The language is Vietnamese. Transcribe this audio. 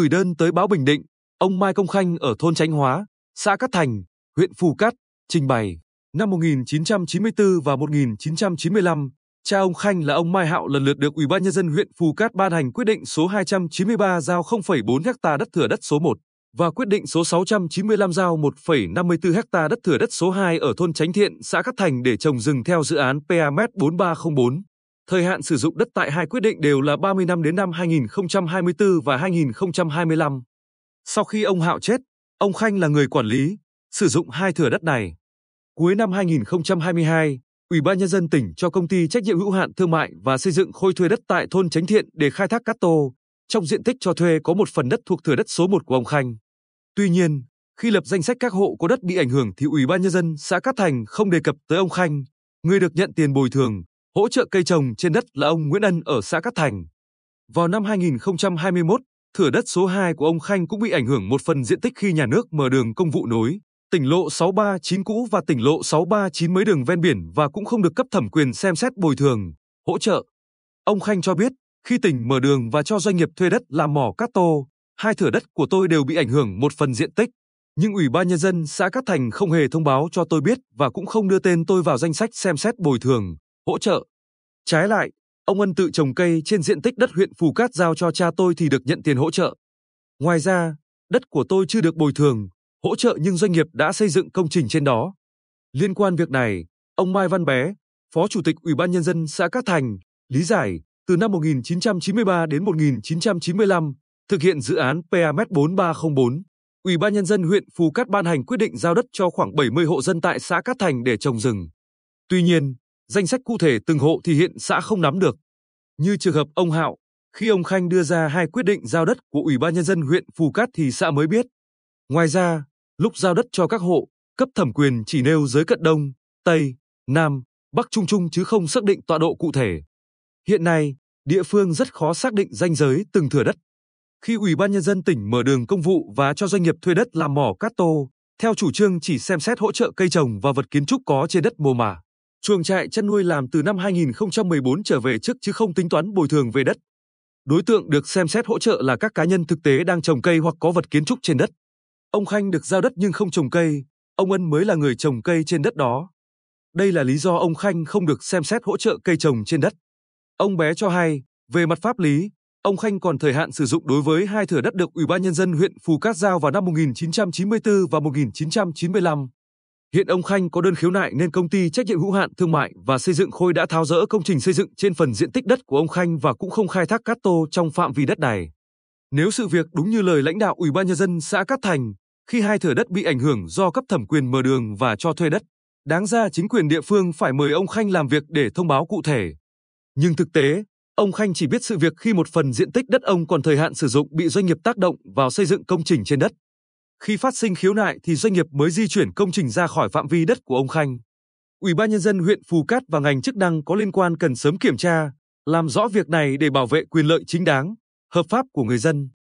gửi đơn tới báo Bình Định, ông Mai Công Khanh ở thôn Chánh Hóa, xã Cát Thành, huyện Phù Cát, trình bày. Năm 1994 và 1995, cha ông Khanh là ông Mai Hạo lần lượt được Ủy ban Nhân dân huyện Phù Cát ban hành quyết định số 293 giao 0,4 ha đất thửa đất số 1 và quyết định số 695 giao 1,54 ha đất thửa đất số 2 ở thôn Chánh Thiện, xã Cát Thành để trồng rừng theo dự án PM4304. Thời hạn sử dụng đất tại hai quyết định đều là 30 năm đến năm 2024 và 2025. Sau khi ông Hạo chết, ông Khanh là người quản lý, sử dụng hai thửa đất này. Cuối năm 2022, Ủy ban Nhân dân tỉnh cho công ty trách nhiệm hữu hạn thương mại và xây dựng Khôi thuê đất tại thôn Chánh Thiện để khai thác cát tô. Trong diện tích cho thuê có một phần đất thuộc thửa đất số 1 của ông Khanh. Tuy nhiên, khi lập danh sách các hộ có đất bị ảnh hưởng thì Ủy ban Nhân dân xã Cát Thành không đề cập tới ông Khanh, người được nhận tiền bồi thường, hỗ trợ cây trồng trên đất là ông Nguyễn Ân ở xã Cát Thành. Vào năm 2021, thửa đất số 2 của ông Khanh cũng bị ảnh hưởng một phần diện tích khi nhà nước mở đường công vụ nối tỉnh lộ 639 cũ và tỉnh lộ 639 mới đường ven biển và cũng không được cấp thẩm quyền xem xét bồi thường, hỗ trợ. Ông Khanh cho biết, khi tỉnh mở đường và cho doanh nghiệp thuê đất làm mỏ cát tô, hai thửa đất của tôi đều bị ảnh hưởng một phần diện tích. Nhưng Ủy ban Nhân dân xã Cát Thành không hề thông báo cho tôi biết và cũng không đưa tên tôi vào danh sách xem xét bồi thường, hỗ trợ. Trái lại, ông Ân tự trồng cây trên diện tích đất huyện Phù Cát giao cho cha tôi thì được nhận tiền hỗ trợ. Ngoài ra, đất của tôi chưa được bồi thường, hỗ trợ nhưng doanh nghiệp đã xây dựng công trình trên đó. Liên quan việc này, ông Mai Văn Bé, Phó Chủ tịch Ủy ban Nhân dân xã Cát Thành, lý giải. Từ năm 1993 đến 1995, thực hiện dự án PM4304, Ủy ban Nhân dân huyện Phù Cát ban hành quyết định giao đất cho khoảng 70 hộ dân tại xã Cát Thành để trồng rừng. Tuy nhiên, danh sách cụ thể từng hộ thì hiện xã không nắm được. Như trường hợp ông Hạo, khi ông Khanh đưa ra hai quyết định giao đất của Ủy ban Nhân dân huyện Phù Cát thì xã mới biết. Ngoài ra, lúc giao đất cho các hộ, cấp thẩm quyền chỉ nêu giới cận Đông, Tây, Nam, Bắc Trung chứ không xác định tọa độ cụ thể. Hiện nay, địa phương rất khó xác định ranh giới từng thửa đất. Khi Ủy ban Nhân dân tỉnh mở đường công vụ và cho doanh nghiệp thuê đất làm mỏ cát tô, theo chủ trương chỉ xem xét hỗ trợ cây trồng và vật kiến trúc có trên đất mồ mả. Chuồng trại chăn nuôi làm từ năm 2014 trở về trước chứ không tính toán bồi thường về đất. Đối tượng được xem xét hỗ trợ là các cá nhân thực tế đang trồng cây hoặc có vật kiến trúc trên đất. Ông Khanh được giao đất nhưng không trồng cây, ông Ân mới là người trồng cây trên đất đó. Đây là lý do ông Khanh không được xem xét hỗ trợ cây trồng trên đất. Ông Bé cho hay, về mặt pháp lý, ông Khanh còn thời hạn sử dụng đối với hai thửa đất được Ủy ban Nhân dân huyện Phù Cát giao vào năm 1994 và 1995. Hiện ông Khanh có đơn khiếu nại nên công ty trách nhiệm hữu hạn thương mại và xây dựng Khôi đã tháo dỡ công trình xây dựng trên phần diện tích đất của ông Khanh và cũng không khai thác cát tô trong phạm vi đất này. Nếu sự việc đúng như lời lãnh đạo Ủy ban Nhân dân xã Cát Thành, khi hai thửa đất bị ảnh hưởng do cấp thẩm quyền mở đường và cho thuê đất, đáng ra chính quyền địa phương phải mời ông Khanh làm việc để thông báo cụ thể. Nhưng thực tế, ông Khanh chỉ biết sự việc khi một phần diện tích đất ông còn thời hạn sử dụng bị doanh nghiệp tác động vào xây dựng công trình trên đất. Khi phát sinh khiếu nại thì doanh nghiệp mới di chuyển công trình ra khỏi phạm vi đất của ông Khanh. Ủy ban Nhân dân huyện Phù Cát và ngành chức năng có liên quan cần sớm kiểm tra, làm rõ việc này để bảo vệ quyền lợi chính đáng, hợp pháp của người dân.